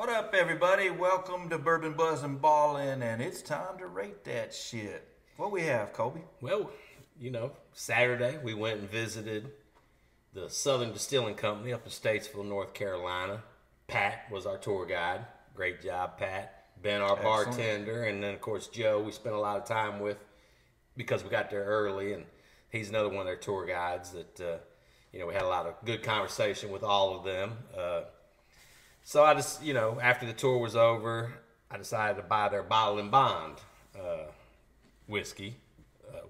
What up, everybody? Welcome to Bourbon Buzz and Ballin', and it's time to rate that shit. What we have, Kolby? Well, you know, Saturday we went and visited the Southern Distilling Company up in Statesville, North Carolina. Pat was our tour guide. Great job, Pat. Ben, our bartender, and then, of course, Joe we spent a lot of time with because we got there early, and he's another one of their tour guides that, you know, we had a lot of good conversation with all of them. So I just, you know, after the tour was over, I decided to buy their Bottle and Bond whiskey.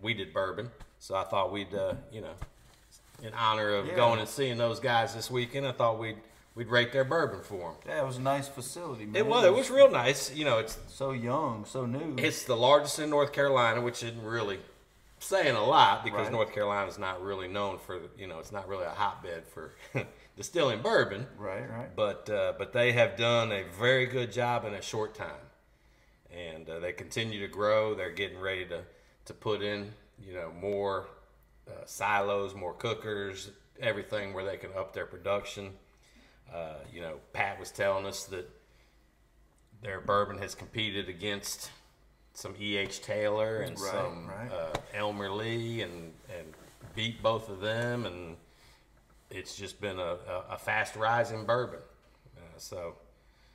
We did bourbon, so I thought we'd, you know, in honor of going and seeing those guys this weekend, I thought we'd rate their bourbon for them. Yeah, it was a nice facility, man. It was real nice. You know, it's so young, so new. It's the largest in North Carolina, which isn't really saying a lot because North Carolina's not really known for, you know, it's not really a hotbed for distilling bourbon. Right, right. But they have done a very good job in a short time. And they continue to grow. They're getting ready to put in, you know, more silos, more cookers, everything where they can up their production. You know, Pat was telling us that their bourbon has competed against some E. H. Taylor and Elmer Lee and beat both of them, and it's just been a fast rising bourbon. So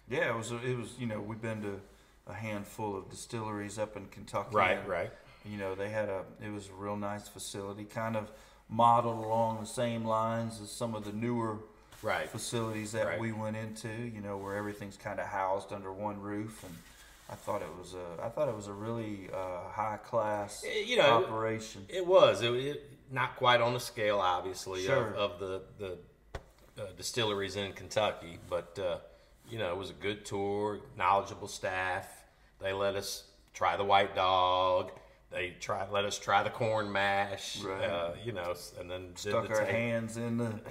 yeah, it was you know, we've been to a handful of distilleries up in Kentucky. Right, right. You know, they had it was a real nice facility, kind of modeled along the same lines as some of the newer. Right. Facilities that we went into, you know, where everything's kind of housed under one roof, and I thought it was a really high class, you know, operation. It was not quite on the scale, obviously, of the distilleries in Kentucky, but you know, it was a good tour, knowledgeable staff. They let us try the White Dog. They let us try the corn mash, you know, and then stuck our hands in the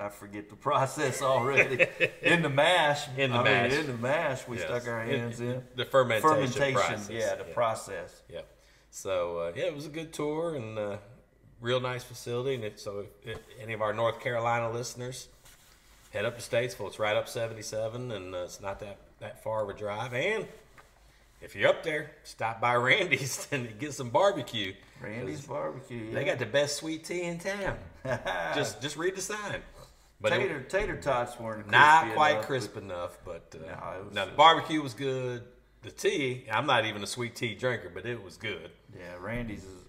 I forget the process already. In the mash, we stuck our hands in the fermentation process. Yeah, the process. Yeah. So yeah, it was a good tour and real nice facility. And if any of our North Carolina listeners head up to Statesville, it's right up 77, and it's not that far of a drive. And if you're up there, stop by Randy's and get some barbecue. Randy's Barbecue. Yeah. They got the best sweet tea in town. just read the sign. But tater tots weren't not quite crisp enough, but no, the barbecue was good. The tea, I'm not even a sweet tea drinker, but it was good. Yeah, Randy's is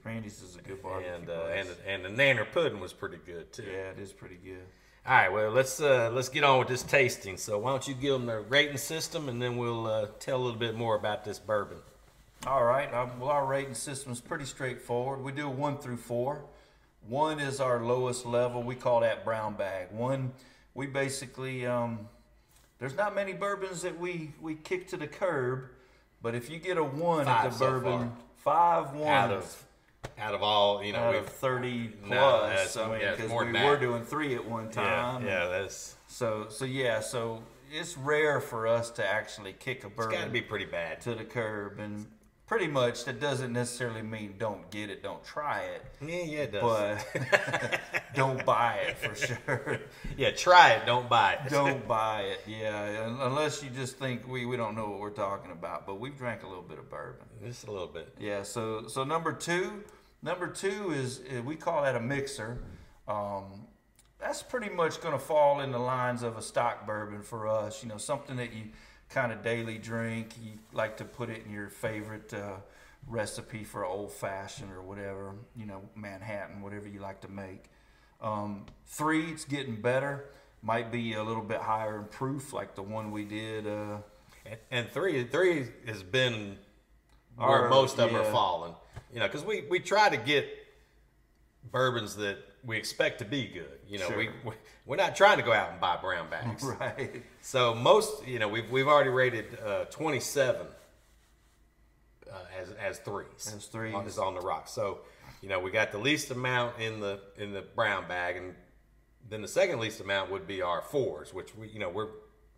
a good barbecue. And and the nanner pudding was pretty good too. Yeah, it is pretty good. All right, well, let's get on with this tasting. So why don't you give them the rating system, and then we'll tell a little bit more about this bourbon. All right. Well, our rating system is pretty straightforward. We do 1 through 4. 1 is our lowest level. We call that brown bag. 1, we basically there's not many bourbons that we kick to the curb, but if you get a 1 at the bourbon, 5 1 out of all, you know, out of 30 plus, I mean, because we were doing 3 at one time. Yeah, that's so it's rare for us to actually kick a bourbon. It's got to be pretty bad to the curb, and pretty much that doesn't necessarily mean don't get it, don't try it. Yeah, it does. But don't buy it for sure. Yeah, try it, don't buy it. Don't buy it. Yeah, unless you just think we don't know what we're talking about. But we've drank a little bit of bourbon. Just a little bit. Yeah. So number two is, we call that a mixer. That's pretty much going to fall in the lines of a stock bourbon for us. You know, something that you kind of daily drink. You like to put it in your favorite recipe for old fashioned or whatever. You know, Manhattan, whatever you like to make. 3, it's getting better. Might be a little bit higher in proof, like the one we did. And 3 has been where most of them are falling. You know, because we try to get bourbons that we expect to be good. You know, we're not trying to go out and buy brown bags. Right. So most, you know, we've already rated 27 as 3s. As 3s on the rock. So, you know, we got the least amount in the brown bag, and then the second least amount would be our 4s, which we're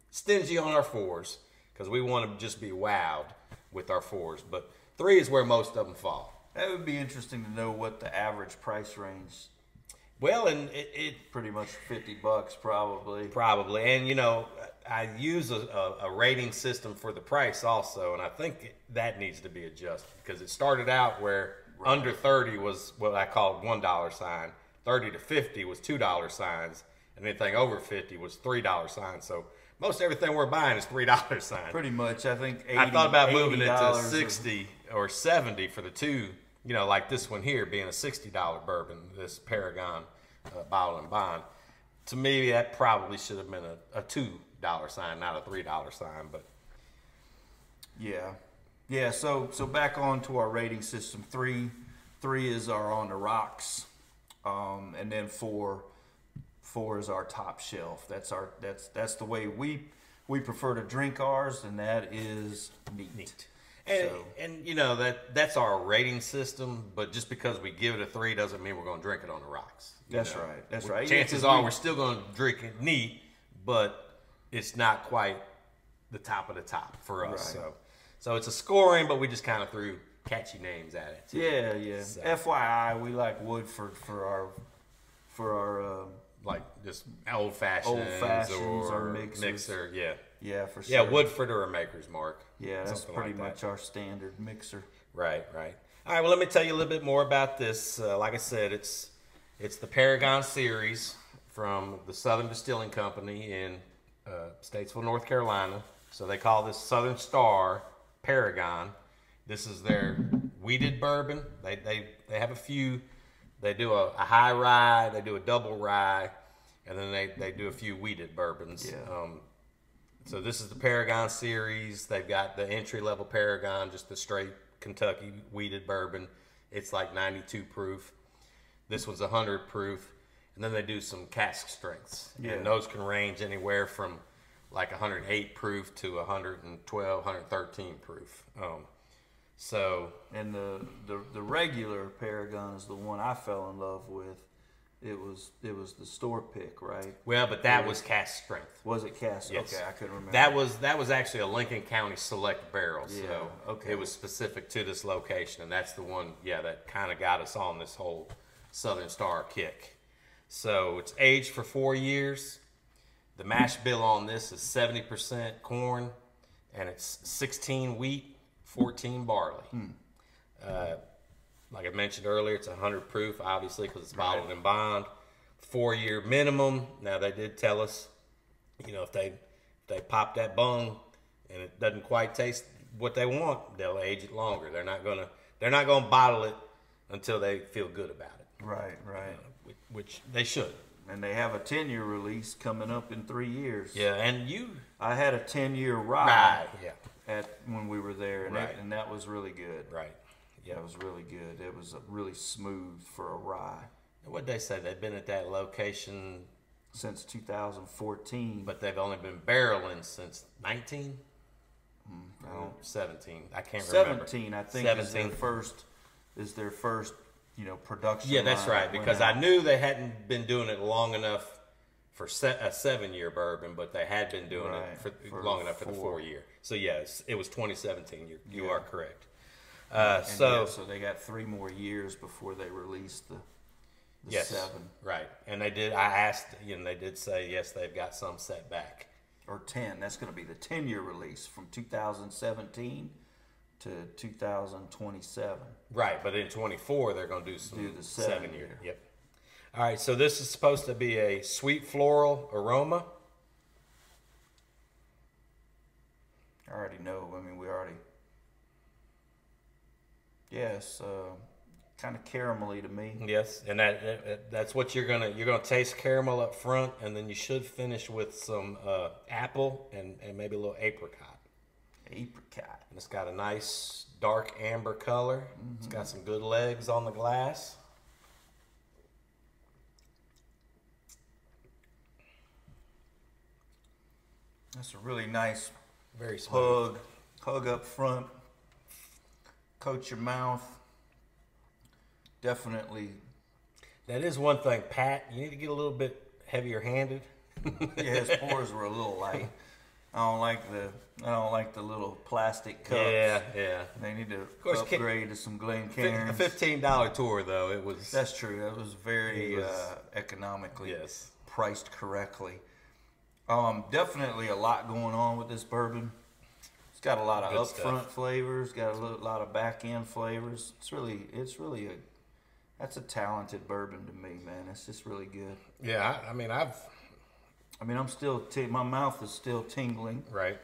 stingy on our 4s because we want to just be wowed with our 4s. But 3 is where most of them fall. That would be interesting to know what the average price range Well, and it pretty much $50 probably. Probably, and you know, I use a rating system for the price also, and I think that needs to be adjusted because it started out where right. Under 30 was what I called $1 sign, 30 to 50 was $2 signs, and anything over 50 was $3 signs. So most everything we're buying is $3 sign. Pretty much, I think. 80, I thought about moving it to 60 or 70 for the two. You know, like this one here being a $60 bourbon, this Paragon Bottle and Bond. To me, that probably should have been a $2 sign, not a $3 sign. But yeah. So back on to our rating system. Three is our on the rocks, and then four is our top shelf. That's the way we prefer to drink ours, and that is neat. And, so. And you know, that's our rating system, but just because we give it a 3 doesn't mean we're going to drink it on the rocks. That's know? Right. That's right. Chances are we're still going to drink it neat, but it's not quite the top of the top for us. Right. So it's a scoring, but we just kind of threw catchy names at it. Too. Yeah. So. FYI, we like Woodford for our like just old fashions or mixer. Yeah, for sure. Yeah, Woodford or a Maker's Mark. Yeah, that's pretty much our standard mixer. Right. All right, well, let me tell you a little bit more about this. Like I said, it's the Paragon series from the Southern Distilling Company in Statesville, North Carolina. So they call this Southern Star Paragon. This is their wheated bourbon. They have a few. They do a high rye, they do a double rye, and then they do a few wheated bourbons. Yeah. So this is the Paragon series. They've got the entry-level Paragon, just the straight Kentucky wheated bourbon. It's like 92 proof. This one's 100 proof. And then they do some cask strengths. Yeah. And those can range anywhere from like 108 proof to 112, 113 proof. And the regular Paragon is the one I fell in love with. It was the store pick, right? Well, but that was cask strength. Was it cask? Yes. Okay, I couldn't remember. That was actually a Lincoln County select barrel. Yeah. So okay. It was specific to this location, and that's the one. Yeah, that kind of got us on this whole Southern Star kick. So it's aged for 4 years. The mash bill on this is 70% corn, and it's 16 wheat, 14 barley. Hmm. Like I mentioned earlier, it's 100 proof, obviously, because it's bottled in bond. 4-year minimum. Now, they did tell us, you know, if they pop that bung and it doesn't quite taste what they want, they'll age it longer. They're not gonna bottle it until they feel good about it. Right. Which they should. And they have a 10-year release coming up in 3 years. Yeah, and I had a 10-year rye. Yeah. When we were there, and that was really good. Right. Yeah, it was really good. It was really smooth for a rye. What'd they say? They've been at that location since 2014. But they've only been barreling since 19? No, 17. I can't remember. 17, I think, 17. is their first, you know, production. Yeah, that's right. Because I knew they hadn't been doing it long enough for a 7-year bourbon, but they had been doing it for long enough for the 4-year. So, yes, it was 2017. You are correct. So they got 3 more years before they released the 7. Right. And they did. I asked, you know, they did say, yes, they've got some set back. Or 10. That's going to be the 10-year release from 2017 to 2027. Right. But in 24, they're going to do the 7-year. Yep. All right. So this is supposed to be a sweet floral aroma. I already know. I mean, we already... Yes, kind of caramelly to me. Yes, and that's what you're gonna taste caramel up front, and then you should finish with some apple and maybe a little apricot. Apricot. And it's got a nice dark amber color. Mm-hmm. It's got some good legs on the glass. That's a really nice, very smooth hug up front. Coat your mouth. Definitely. That is one thing, Pat. You need to get a little bit heavier handed. Yeah, his pores were a little light. I don't like the little plastic cups. Yeah, yeah. They need to upgrade to some Glencairns. A $15 tour though, it was. That's true. It was very economically priced correctly. Definitely a lot going on with this bourbon. It's got a lot of upfront flavors. Got a lot of back end flavors. It's really that's a talented bourbon to me, man. It's just really good. Yeah, I mean, I'm still, my mouth is still tingling. Right.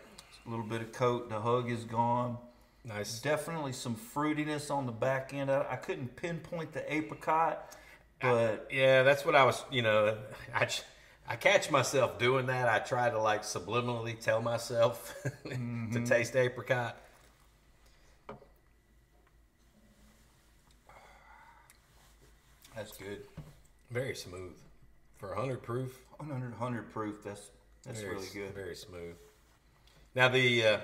A little bit of coat, the hug is gone. Nice. Definitely some fruitiness on the back end. I couldn't pinpoint the apricot, but... yeah, that's what I was, you know, I catch myself doing that. I try to, like, subliminally tell myself to taste apricot. That's good. Very smooth. For 100 proof? 100 proof, that's very, really good. Very smooth. Now the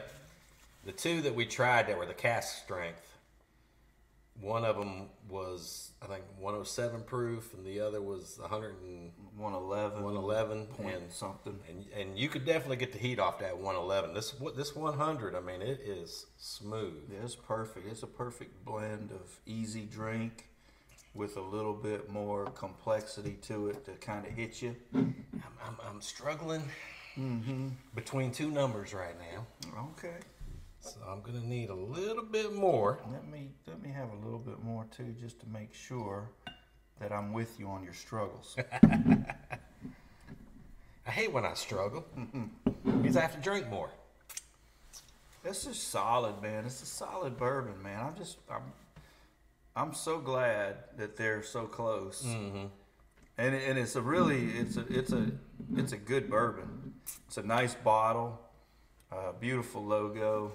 two that we tried that were the cask strength, one of them was, I think, 107 proof, and the other was 111 point and something. And you could definitely get the heat off that 111. This 100, I mean, it is smooth. Yeah, it's perfect. It's a perfect blend of easy drink with a little bit more complexity to it to kind of hit you. I'm struggling between two numbers right now. Okay. So I'm gonna need a little bit more. Let me have a little bit more too, just to make sure that I'm with you on your struggles. I hate when I struggle. It means I have to drink more. This is solid, man. It's a solid bourbon, man. I'm so glad that they're so close, and it's a good bourbon. It's a nice bottle, beautiful logo.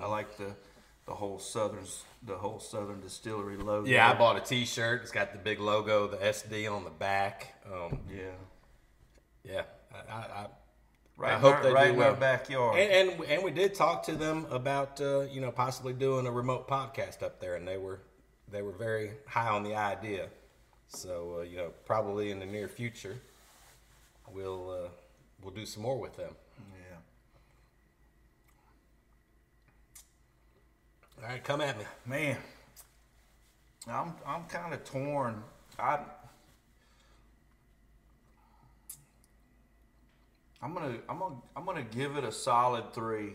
I like the whole Southern Distillery logo. Yeah, I bought a T-shirt. It's got the big logo, the SD on the back. I hope they do well. In our backyard. And we did talk to them about possibly doing a remote podcast up there, and they were very high on the idea. So, probably in the near future, we'll do some more with them. Yeah. All right, come at me. Man, I'm kind of torn. I'm gonna give it a solid 3.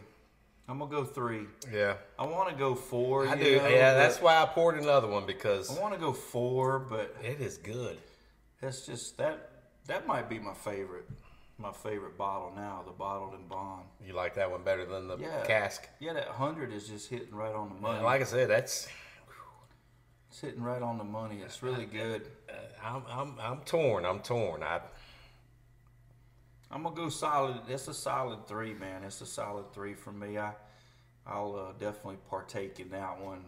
I'm going to go 3. Yeah. I want to go 4. I do. Yeah, that's why I poured another one, because I want to go 4, but it is good. That's just that might be my favorite bottle now, the Bottled and Bond. You like that one better than the cask? Yeah, that 100 is just hitting right on the money. And like I said, it's hitting right on the money. It's really good. I'm torn. I'm gonna go solid. It's a solid 3, man. It's a solid 3 for me. I'll definitely partake in that one,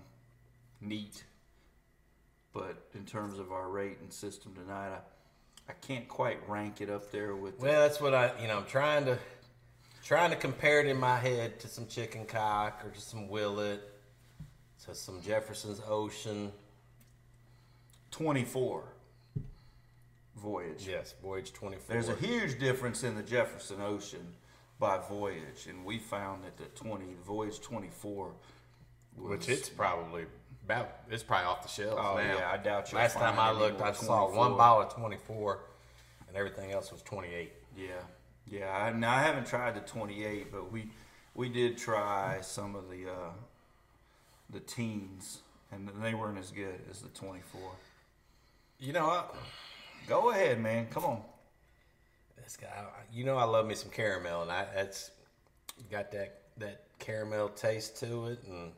neat. But in terms of our rating system tonight, I can't quite rank it up there with. Well, that's what I'm trying to compare it in my head to some Chicken Cock or to some Willett, to some Jefferson's Ocean. 24. Voyage. Yes, Voyage 24. There's a huge difference in the Jefferson Ocean by Voyage, and we found that Voyage 24 was... Which it's probably off the shelf now. Yeah, I doubt you. Last time I looked, I saw one bottle of 24, and everything else was 28. Yeah, yeah. I haven't tried the 28, but we did try some of the teens, and they weren't as good as the 24. You know, go ahead, man. Come on. This guy, I love me some caramel, and that's got that caramel taste to it, and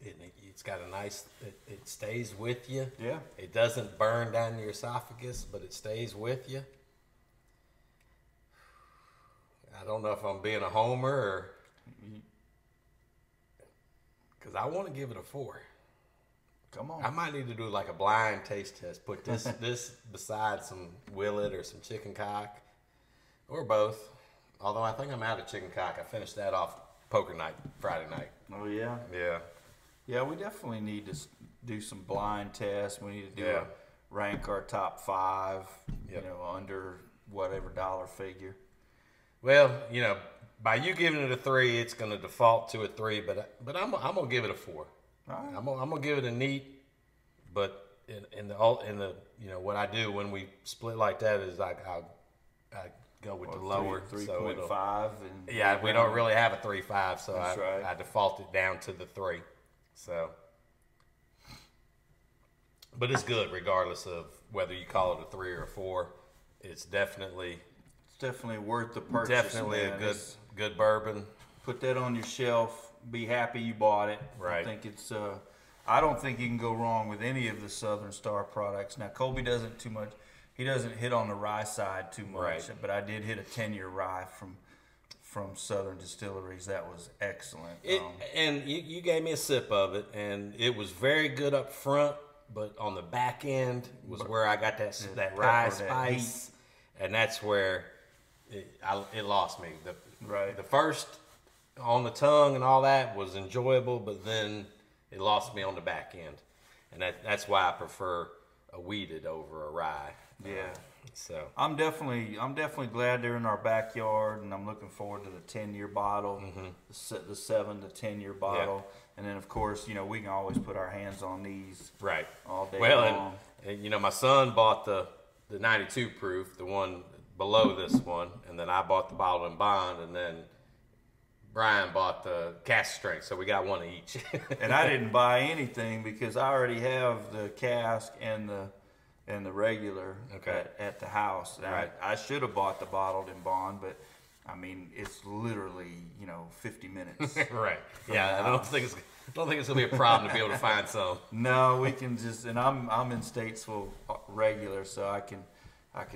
it's got a nice. It stays with you. Yeah. It doesn't burn down your esophagus, but it stays with you. I don't know if I'm being a homer or because I want to give it a 4. Come on. I might need to do like a blind taste test. Put this beside some Willett or some Chicken Cock or both. Although I think I'm out of Chicken Cock. I finished that off poker night, Friday night. Oh, yeah? Yeah. Yeah, we definitely need to do some blind tests. We need to rank our top 5, under whatever dollar figure. Well, you know, by you giving it a 3, it's going to default to a 3, but I'm going to give it a 4. All right. I'm going to give it a neat, but in the you know what I do when we split like that is I go with the lower 3.5 and yeah, we don't really have a 3.5, so I default it down to the 3. So, but it's good regardless of whether you call it a 3 or a 4. It's definitely worth the purchase. Definitely a good bourbon. Put that on your shelf. Be happy you bought it. Right. I think it's. I don't think you can go wrong with any of the Southern Star products. Now, Kolby doesn't too much. He doesn't hit on the rye side too much. Right. But I did hit a 10-year rye from Southern Distilleries. That was excellent. And you gave me a sip of it, and it was very good up front, but on the back end was where I got that rye spice, and that's where it lost me. The first on the tongue and all that was enjoyable, but then it lost me on the back end, and that's why I prefer a weeded over a rye. Yeah. So I'm definitely glad they're in our backyard, and I'm looking forward to the 10-year bottle, the 7 to 10-year bottle, and then of course, you know, we can always put our hands on these all day long. And you know, my son bought the 92 proof, the one below this one, and then I bought the Bottle and Bond, and then Brian bought the cast strength, so we got one of each. And I didn't buy anything because I already have the cask and the regular at the house. Right. I should have bought the Bottled and Bond, but I mean, it's literally, you know, 50 minutes. Right. Yeah, I don't think it's gonna be a problem to be able to find some. No, we can just, and I'm in Statesville regular, so I can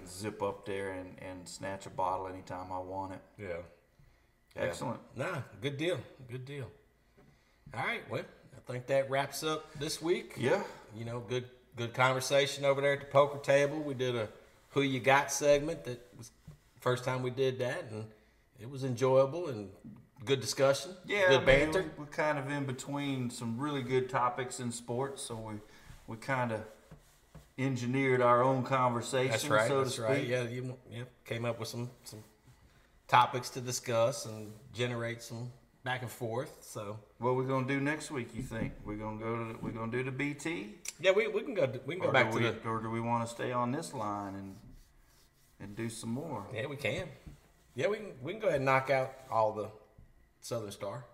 zip up there and snatch a bottle anytime I want it. Yeah. Excellent. Nah, good deal. Good deal. All right, well, I think that wraps up this week. Yeah. You know, good conversation over there at the poker table. We did a Who You Got segment. That was the first time we did that, and it was enjoyable and good discussion. Yeah. Good banter. I mean, we're kind of in between some really good topics in sports, so we kind of engineered our own conversation, so to speak. Yeah, you came up with some topics to discuss and generate some back and forth. So what we're gonna do next week? You think we're gonna do the BT? Yeah, we can go back to the. Or do we want to stay on this line and do some more? Yeah, we can. Yeah, we can go ahead and knock out all the Southern Star,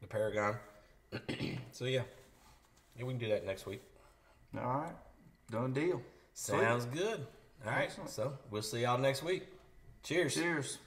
the Paragon. So yeah, we can do that next week. All right, done deal. Sounds good. All right, excellent. So we'll see y'all next week. Cheers. Cheers.